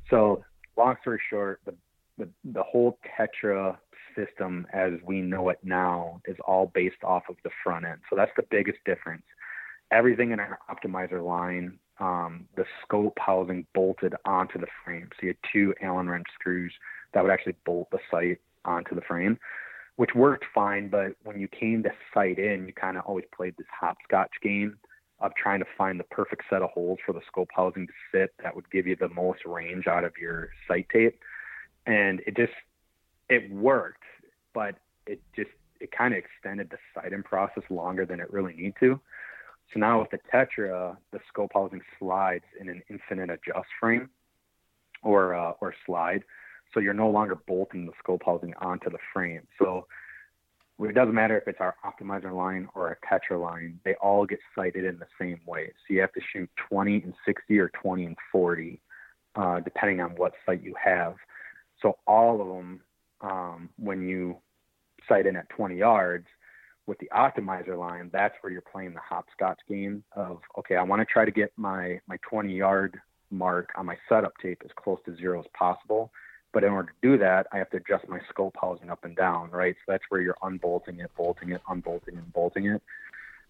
So long story short, the, the, the whole Tetra system as we know it now is all based off of the front end. So that's the biggest difference. Everything in our Optimizer line, um, the scope housing bolted onto the frame. So you had two Allen wrench screws that would actually bolt the sight onto the frame, which worked fine. But when you came to sight in, you kind of always played this hopscotch game of trying to find the perfect set of holes for the scope housing to sit that would give you the most range out of your sight tape. And it just, it worked, but it just, it kind of extended the sight-in process longer than it really needed to. So now with the Tetra, the scope housing slides in an infinite adjust frame or, uh, or slide. So you're no longer bolting the scope housing onto the frame. So it doesn't matter if it's our Optimizer line or our Tetra line, they all get sighted in the same way. So you have to shoot twenty and sixty or twenty and forty, uh, depending on what sight you have. So all of them, um, when you sight in at twenty yards with the Optimizer line, that's where you're playing the hopscotch game of, okay, I want to try to get my, my twenty yard mark on my setup tape as close to zero as possible. But in order to do that, I have to adjust my scope housing up and down, right? So that's where you're unbolting it, bolting it, unbolting and bolting it.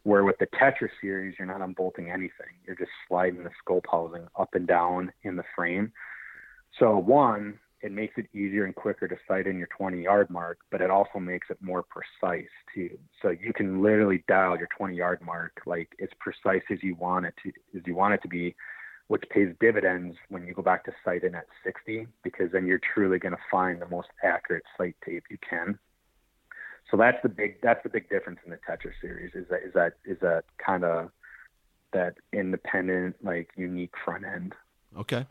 Where with the Tetra series, you're not unbolting anything. You're just sliding the scope housing up and down in the frame. So one, it makes it easier and quicker to sight in your twenty-yard mark, but it also makes it more precise, too. So you can literally dial your twenty-yard mark like as precise as you want it to, as you want it to be, which pays dividends when you go back to sight in at sixty, because then you're truly going to find the most accurate sight tape you can. So that's the big that's the big difference in the Tetra series, is that is that is that kind of that independent, like, unique front end. Okay,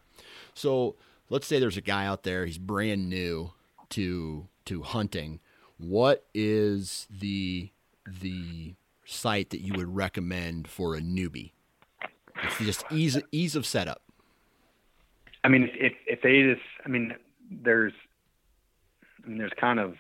so let's say there's a guy out there, he's brand new to to hunting. What is the the site that you would recommend for a newbie? It's just ease ease of setup. I mean, if if they just, I mean, there's, I mean, there's kind of,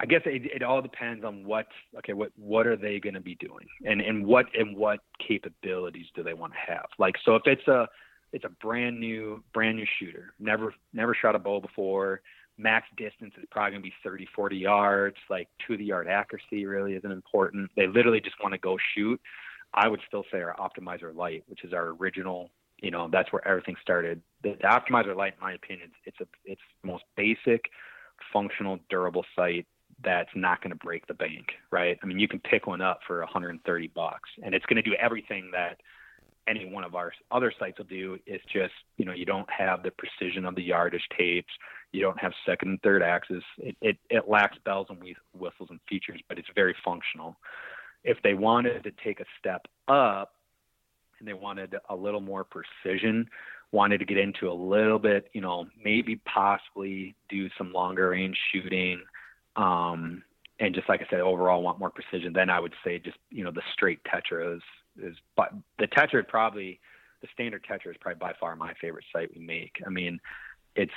I guess it, it all depends on what, okay, what, what are they going to be doing, and, and what, and what capabilities do they want to have? Like, so if it's a, it's a brand new, brand new shooter, never, never shot a bow before, max distance is probably going to be thirty, forty yards, like to the yard accuracy really isn't important. They literally just want to go shoot. I would still say our Optimizer Lite, which is our original, you know, that's where everything started. The, the Optimizer Lite, in my opinion, it's a, it's the most basic, functional, durable sight that's not going to break the bank, right? I mean, you can pick one up for one hundred thirty bucks, and it's going to do everything that any one of our other sites will do. It's just, you know, you don't have the precision of the yardage tapes. You don't have second and third axes. It, it, it lacks bells and whistles and features, but it's very functional. If they wanted to take a step up and they wanted a little more precision, wanted to get into a little bit, you know, maybe possibly do some longer range shooting, Um, and just like I said, overall want more precision, then I would say just, you know, the straight Tetra is, is, but the Tetra probably, the standard Tetra is probably by far my favorite sight we make. I mean, it's,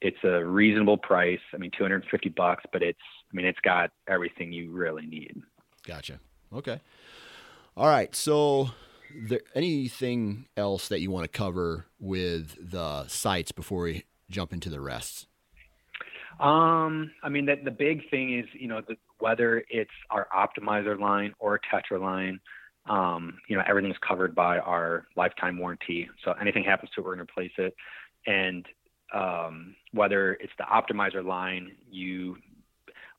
it's a reasonable price. I mean, two hundred fifty bucks, but it's, I mean, it's got everything you really need. Gotcha. Okay. All right. So there, anything else that you want to cover with the sights before we jump into the rests? Um, I mean, that the big thing is, you know, the, whether it's our Optimizer line or Tetra line, um, you know, everything's covered by our lifetime warranty. So anything happens to it, we're going to replace it. And, um, whether it's the Optimizer line, you,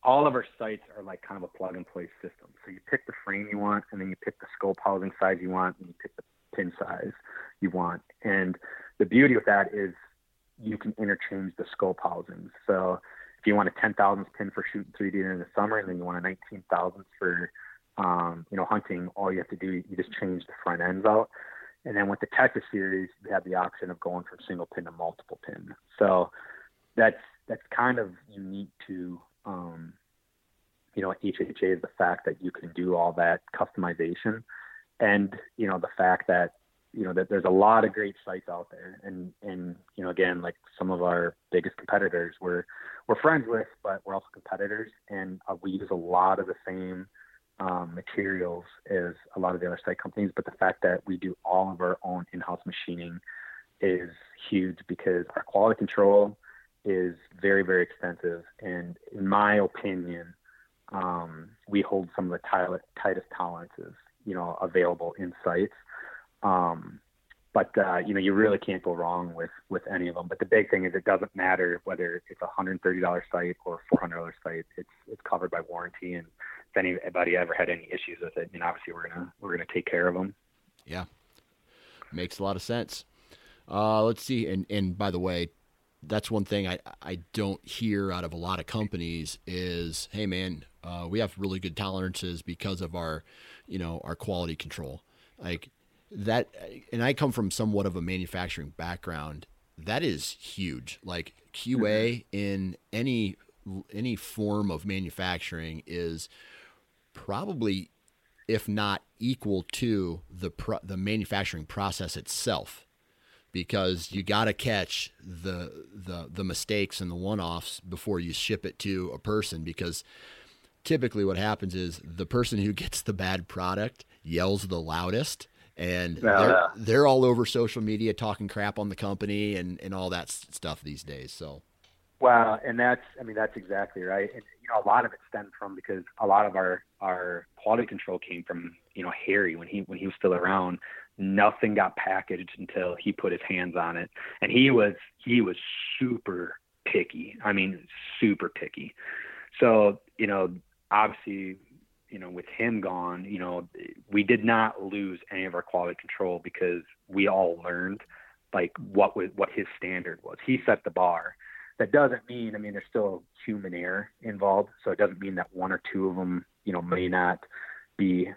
all of our sites are like kind of a plug and play system. So you pick the frame you want, and then you pick the scope housing size you want, and you pick the pin size you want. And the beauty of that is, you can interchange the scope housings. So if you want a ten thousandths pin for shooting three D in the summer, and then you want a nineteen thousandths for, um, you know, hunting, all you have to do, you just change the front ends out. And then with the Tetra series, you have the option of going from single pin to multiple pin. So that's, that's kind of unique to, um, you know, H H A is the fact that you can do all that customization, and, you know, the fact that, you know, that there's a lot of great sites out there. And, and, you know, again, like some of our biggest competitors we're, we're friends with, but we're also competitors. And uh, we use a lot of the same um, materials as a lot of the other site companies. But the fact that we do all of our own in-house machining is huge, because our quality control is very, very extensive. And in my opinion, um, we hold some of the tightest tolerances, you know, available in sites. Um, but, uh, you know, you really can't go wrong with, with any of them. But the big thing is, it doesn't matter whether it's a one hundred thirty dollars site or a four hundred dollars site, it's, it's covered by warranty. And if anybody ever had any issues with it, I mean, obviously we're going to, we're going to take care of them. Yeah. Makes a lot of sense. Uh, let's see. And, and by the way, that's one thing I, I don't hear out of a lot of companies is, hey man, uh, we have really good tolerances because of our, you know, our quality control. Like, that, and I come from somewhat of a manufacturing background. That is huge. Like Q A in any any form of manufacturing is probably, if not equal to the pro, the manufacturing process itself, because you got to catch the the the mistakes and the one-offs before you ship it to a person. Because typically, what happens is the person who gets the bad product yells the loudest. And no, they're, no. they're all over social media talking crap on the company and, and all that stuff these days. So, well, and that's, I mean, that's exactly right. And, you know, a lot of it stemmed from, because a lot of our, our quality control came from, you know, Harry when he, when he was still around, nothing got packaged until he put his hands on it. And he was, he was super picky. I mean, super picky. So, you know, obviously, you know, with him gone, you know, we did not lose any of our quality control because we all learned like what was, what his standard was. He set the bar. That doesn't mean, I mean, there's still human error involved. So it doesn't mean that one or two of them, you know, may not be,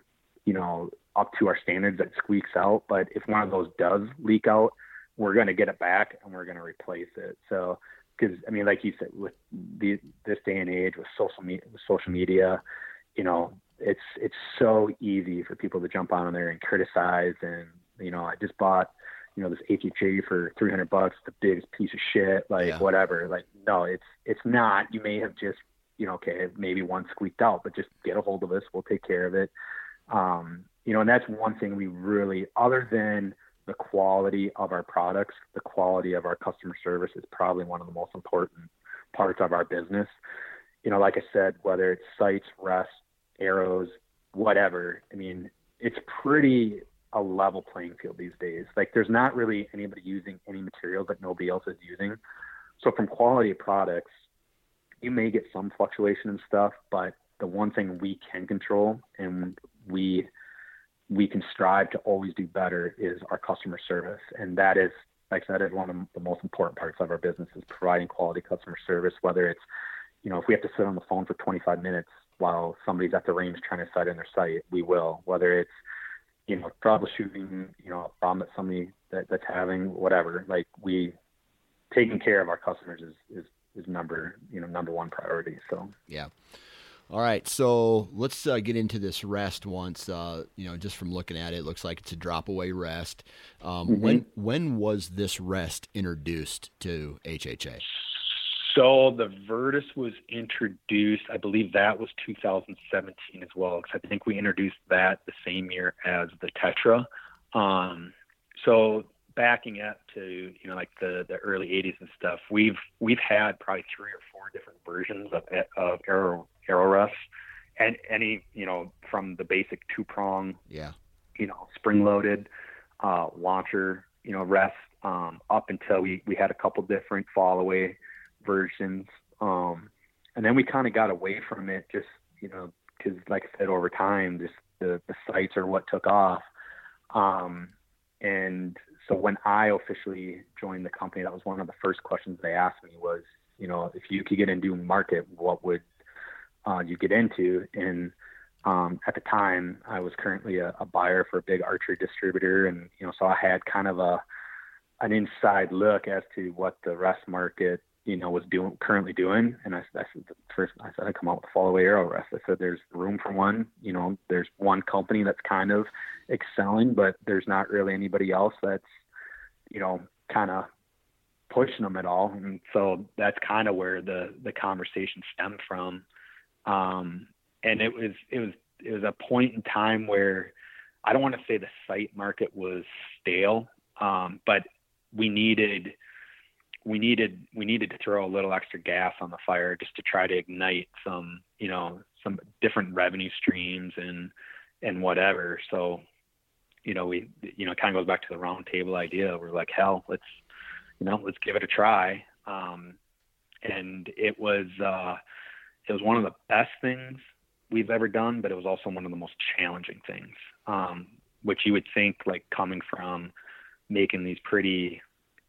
you know, up to our standards that squeaks out. But if one of those does leak out, we're going to get it back and we're going to replace it. So, because I mean, like you said, with the, this day and age with social media, with social media, you know, it's, it's so easy for people to jump on there and criticize. And, you know, I just bought, you know, this H H A for three hundred bucks, the biggest piece of shit, like yeah. whatever, like, no, it's, it's not, you may have just, you know, okay, maybe one squeaked out, but just get a hold of us. We'll take care of it. Um, you know, and that's one thing we really, other than the quality of our products, the quality of our customer service is probably one of the most important parts of our business. You know, like I said, whether it's sights, rests, arrows, whatever, I mean, it's pretty a level playing field these days. Like there's not really anybody using any material that nobody else is using. So from quality of products, you may get some fluctuation and stuff, but the one thing we can control and we, we can strive to always do better is our customer service. And that is, like I said, is one of the most important parts of our business is providing quality customer service, whether it's, you know, if we have to sit on the phone for twenty-five minutes while somebody's at the range trying to sight in their sight, we will, whether it's, you know, troubleshooting, you know, a problem that somebody that, that's having, whatever, like we taking care of our customers is, is, is number, you know, number one priority. So, yeah. All right. So let's uh, get into this rest once, uh, you know, just from looking at it, it looks like it's a drop away rest. Um, mm-hmm. When, when was this rest introduced to H H A? So the Vertus was introduced, I believe that was two thousand seventeen as well, because I think we introduced that the same year as the Tetra. Um, so backing up to, you know, like the, the early eighties and stuff, we've we've had probably three or four different versions of of arrow arrow rests, and any, you know, from the basic two prong, yeah, you know, spring loaded uh, launcher, you know, rest, um, up until we we had a couple different fall away versions, um and then we kind of got away from it, just, you know, because like I said, over time just the, the sights are what took off, um and so when I officially joined the company, that was one of the first questions they asked me was, you know, if you could get into market, what would uh you get into? And um at the time I was currently a, a buyer for a big archery distributor, and you know, so I had kind of a an inside look as to what the rest market, you know, was doing, currently doing. And I, I said, the first, I said, I come out with a fall away arrow rest. I said, there's room for one, you know, there's one company that's kind of excelling, but there's not really anybody else that's, you know, kind of pushing them at all. And so that's kind of where the, the conversation stemmed from. Um, and it was, it was, it was a point in time where I don't want to say the sight market was stale. Um, but we needed, we needed, we needed to throw a little extra gas on the fire just to try to ignite some, you know, some different revenue streams and, and whatever. So, you know, we, you know, it kind of goes back to the round table idea. We're like, hell, let's, you know, let's give it a try. Um, and it was, uh, it was one of the best things we've ever done, but it was also one of the most challenging things, um, which you would think, like, coming from making these pretty,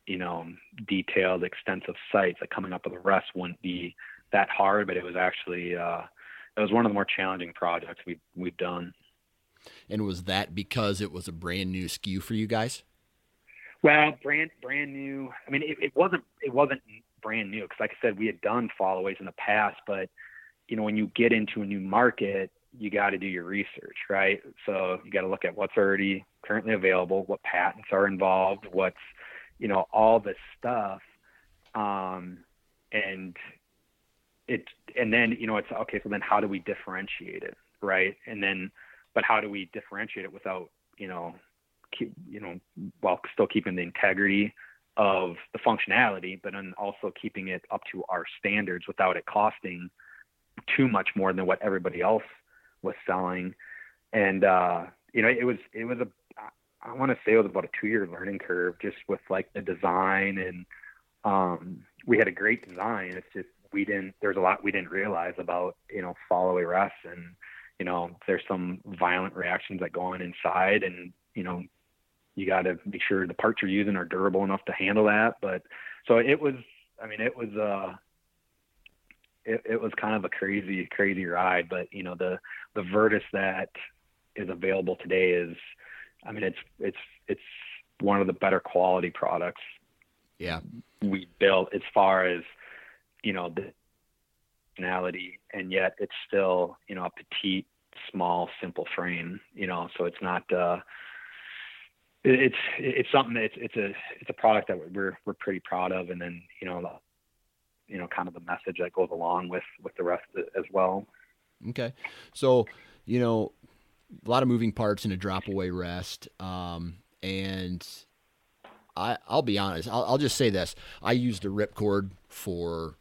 you know, detailed, extensive sites, like coming up with a rest wouldn't be that hard, but it was actually, uh, it was one of the more challenging projects we've, we've done. And was that because it was a brand new S K U for you guys? Well, brand, brand new. I mean, it, it wasn't, it wasn't brand new. 'Cause like I said, we had done fallaways in the past, but you know, when you get into a new market, you got to do your research, right? So you got to look at what's already currently available, what patents are involved, what's, you know, all this stuff. Um, and it, and then, you know, it's okay. So then how do we differentiate it? Right. And then, but how do we differentiate it without, you know, keep, you know, while still keeping the integrity of the functionality, but then also keeping it up to our standards without it costing too much more than what everybody else was selling. And, uh, you know, it was, it was a, I want to say it was about a two-year learning curve, just with like the design, and um, we had a great design. It's just we didn't. There's a lot we didn't realize about you know follow arrests, and you know there's some violent reactions that go on inside, and you know you got to make sure the parts you're using are durable enough to handle that. But so it was. I mean, it was uh it, it was kind of a crazy, crazy ride. But you know the the Vertus that is available today is. I mean, it's, it's, it's one of the better quality products yeah. we built as far as, you know, the functionality, and yet it's still, you know, a petite, small, simple frame, you know, so it's not, uh, it, it's, it's something that it's, it's a, it's a product that we're, we're pretty proud of. And then, you know, the, you know, kind of the message that goes along with, with the rest as well. Okay. So, you know, a lot of moving parts in a drop away rest. Um, and I, I'll be honest, I'll, I'll just say this. I used a ripcord for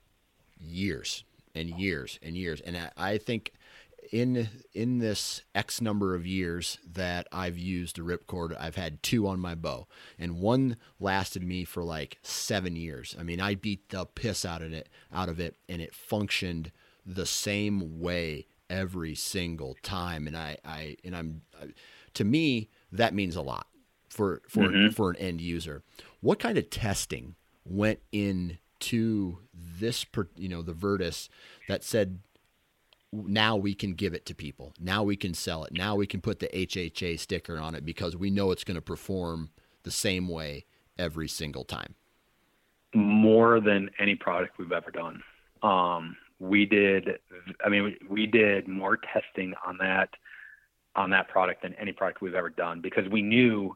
years and years and years. And I, I think in, in this X number of years that I've used a ripcord, I've had two on my bow, and one lasted me for like seven years. I mean, I beat the piss out of it, out of it, and it functioned the same way every single time. And I, I, and I'm, to me, that means a lot for, for, mm-hmm. for an end user. What kind of testing went into this, you know, the Vertus that said, now we can give it to people. Now we can sell it. Now we can put the H H A sticker on it because we know it's going to perform the same way every single time. More than any product we've ever done. Um, We did, I mean, we did more testing on that, on that product than any product we've ever done, because we knew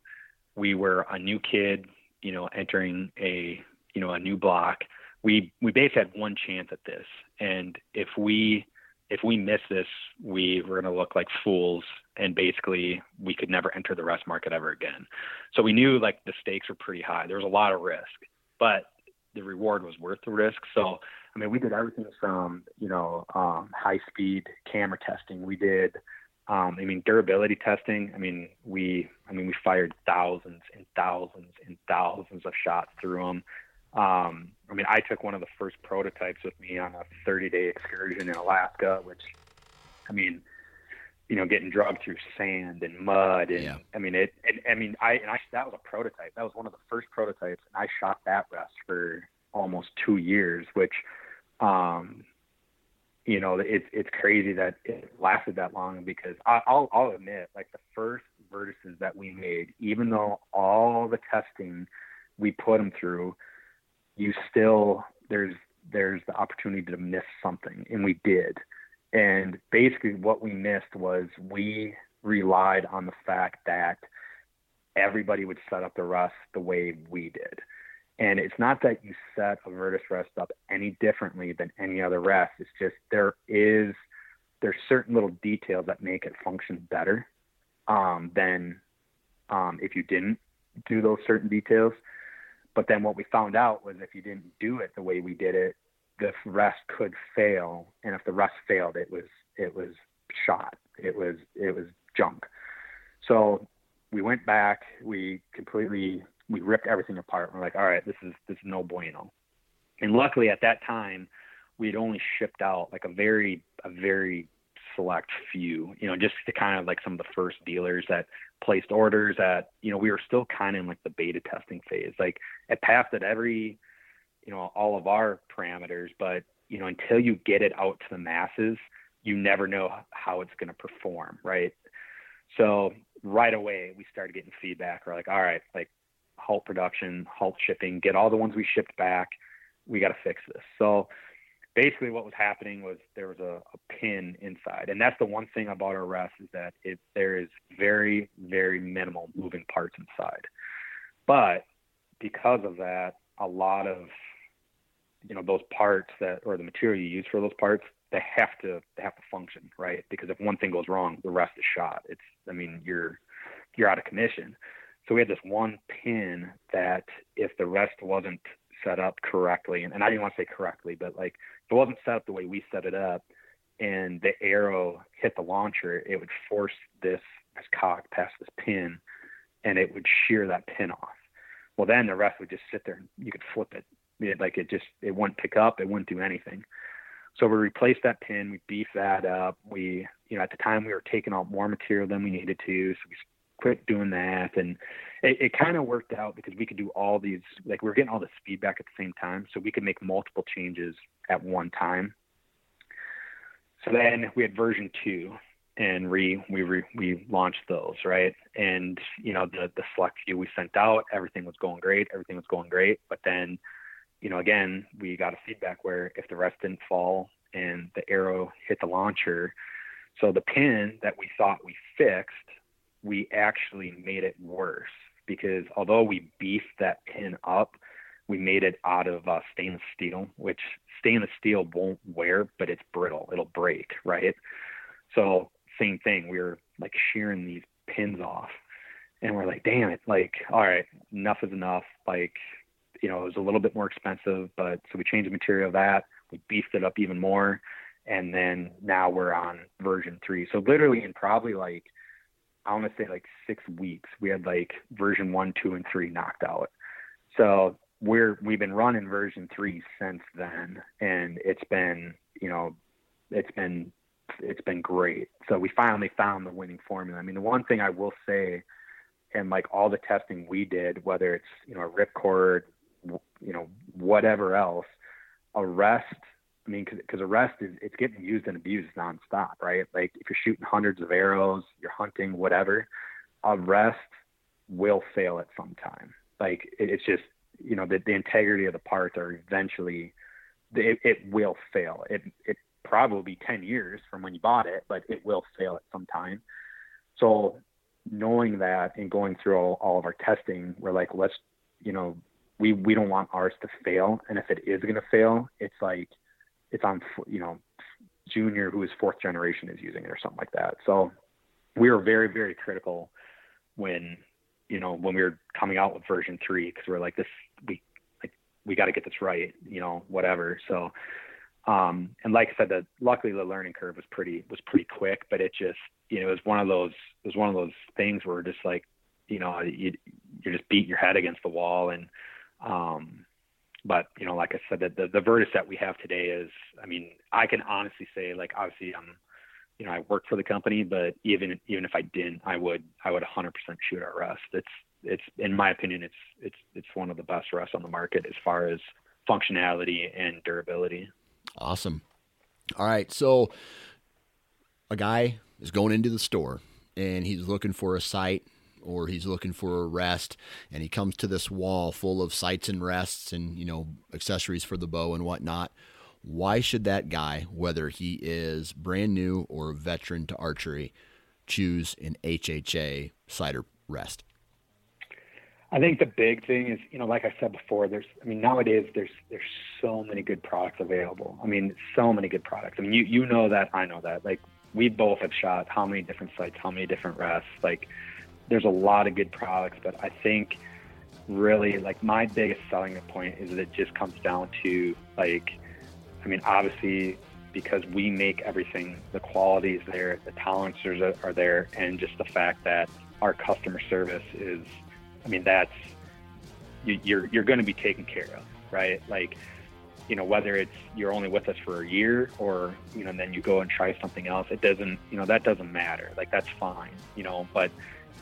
we were a new kid, you know, entering a, you know, a new block. We, we basically had one chance at this. And if we, if we miss this, we were going to look like fools, and basically we could never enter the rest market ever again. So we knew like the stakes were pretty high. There was a lot of risk, but the reward was worth the risk. So, I mean, we did everything from, you know, um, high speed camera testing. We did, um, I mean, durability testing. I mean, we, I mean, we fired thousands and thousands and thousands of shots through them. Um, I mean, I took one of the first prototypes with me on a thirty day excursion in Alaska, which, I mean, you know, getting dragged through sand and mud. And yeah. I mean, it, and, I mean, I, and I, that was a prototype. That was one of the first prototypes. And I shot that rest for almost two years, which, um, you know, it's, it's crazy that it lasted that long, because I, I'll, I'll admit, like the first Vertuses that we made, even though all the testing we put them through, you still, there's, there's the opportunity to miss something. And we did. And basically what we missed was we relied on the fact that everybody would set up the rest the way we did. And it's not that you set a Vertus rest up any differently than any other rest. It's just there is there's certain little details that make it function better um, than um, if you didn't do those certain details. But then what we found out was if you didn't do it the way we did it, the rest could fail, and if the rest failed, it was it was shot. It was it was junk. So we went back. We completely we ripped everything apart. We're like, all right, this is this is no bueno. And luckily, at that time, we had only shipped out like a very a very select few. You know, just to kind of like some of the first dealers that placed orders. That you know, we were still kind of in like the beta testing phase. Like it passed at every. You know, all of our parameters, but you know, until you get it out to the masses, you never know how it's going to perform. Right. So right away we started getting feedback. We're like, all right, like halt production, halt shipping, get all the ones we shipped back. We got to fix this. So basically what was happening was there was a, a pin inside. And that's the one thing about our rest is that it, there is very, very minimal moving parts inside, but because of that, a lot of, you know, those parts that, or the material you use for those parts, they have to, they have to function, right? Because if one thing goes wrong, the rest is shot. It's, I mean, you're, you're out of commission. So we had this one pin that if the rest wasn't set up correctly, and, and I didn't want to say correctly, but like if it wasn't set up the way we set it up and the arrow hit the launcher, it would force this, this cock past this pin. and it would shear that pin off. Well, then the rest would just sit there and you could flip it. it. Like it just, it wouldn't pick up. It wouldn't do anything. So we replaced that pin. We beefed that up. We, you know, at the time we were taking out more material than we needed to. So we quit doing that. And it, it kind of worked out because we could do all these, like we were getting all this feedback at the same time. So we could make multiple changes at one time. So then we had version two and re, we re, we launched those, right? And, you know, the, the select few we sent out, everything was going great. Everything was going great. But then, you know, again, we got a feedback where if the rest didn't fall and the arrow hit the launcher, so the pin that we thought we fixed, we actually made it worse because although we beefed that pin up, we made it out of uh, stainless steel, which stainless steel won't wear, but it's brittle. It'll break, right? So same thing. We were like shearing these pins off and we're like, damn it. Like, all right, enough is enough. Like, you know, it was a little bit more expensive, but so we changed the material of that. We beefed it up even more. And then now we're on version three. So literally in probably like, I want to say like six weeks, we had like version one, two, and three knocked out. So we're, we've been running version three since then. And it's been, you know, it's been, it's been great. So we finally found the winning formula. I mean, the one thing I will say, and like all the testing we did, whether it's, you know, a ripcord, you know, whatever else, a rest, I mean, cause, cause a rest is, it's getting used and abused nonstop, right? Like if you're shooting hundreds of arrows, you're hunting, whatever, a rest will fail at some time. Like it, it's just, you know, the, the integrity of the parts are eventually, it, it will fail. It, it probably ten years from when you bought it, but it will fail at some time. So knowing that and going through all, all of our testing, we're like, let's, you know, we, we don't want ours to fail. And if it is going to fail, it's like, it's on, you know, junior who is fourth generation is using it or something like that. So we were very, very critical when, you know, when we were coming out with version three, cause we're like this, we, like, we got to get this right, you know, whatever. So, um, and like I said, the, luckily the learning curve was pretty, was pretty quick, but it just, you know, it was one of those, it was one of those things where just like, you know, you, you're just beating your head against the wall. And, um, but, you know, like I said, that the, the Vertus that we have today is, I mean, I can honestly say, like, obviously I'm, you know, I work for the company, but even, even if I didn't, I would, I would one hundred percent shoot our rest. It's, it's, in my opinion, it's, it's, it's one of the best rests on the market as far as functionality and durability. Awesome. All right. So a guy is going into the store and he's looking for a sight, or he's looking for a rest, and he comes to this wall full of sights and rests and, you know, accessories for the bow and whatnot. Why should that guy, whether he is brand new or a veteran to archery, choose an H H A sight or rest? I think the big thing is, you know, like I said before, there's, I mean, nowadays there's, there's so many good products available. I mean, so many good products. I mean, you, you know that, I know that, like we both have shot how many different sights, how many different rests, like, there's a lot of good products, but I think really like my biggest selling point is that it just comes down to like, I mean, obviously because we make everything, the quality is there, the tolerances are, are there, and just the fact that our customer service is, I mean, that's, you, you're, you're going to be taken care of, right? Like, you know, whether it's you're only with us for a year or, you know, and then you go and try something else, it doesn't, you know, that doesn't matter. Like that's fine, you know, but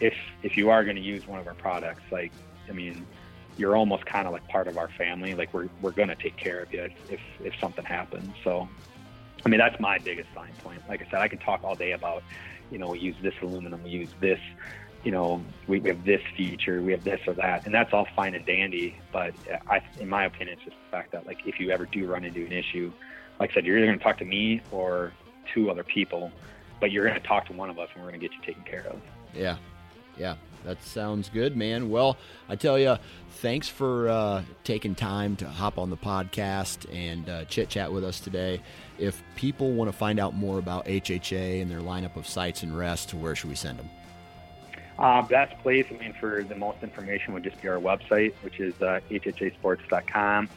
if if you are going to use one of our products, like, I mean, you're almost kind of like part of our family. Like we're we're going to take care of you if, if if something happens. So, I mean, that's my biggest selling point. Like I said, I can talk all day about, you know, we use this aluminum, we use this, you know, we, we have this feature, we have this or that, and that's all fine and dandy. But I, in my opinion, it's just the fact that like if you ever do run into an issue, like I said, you're either going to talk to me or two other people, but you're going to talk to one of us, and we're going to get you taken care of. Yeah. Yeah, that sounds good, man. Well, I tell you, thanks for uh, taking time to hop on the podcast and uh, chit-chat with us today. If people want to find out more about H H A and their lineup of sites and rests, where should we send them? Uh, best place, I mean, for the most information would just be our website, which is uh, h h a sports dot com.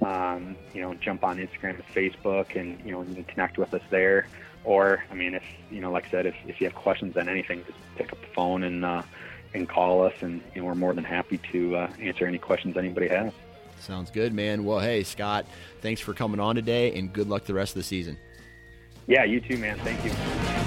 Um, you know, jump on Instagram and Facebook, and, you know, you can connect with us there. Or, I mean, if, you know, like I said, if, if you have questions on anything, just pick up the phone and, uh, and call us, and, and we're more than happy to uh, answer any questions anybody has. Sounds good, man. Well, hey, Scott, thanks for coming on today, and good luck the rest of the season. Yeah, you too, man. Thank you.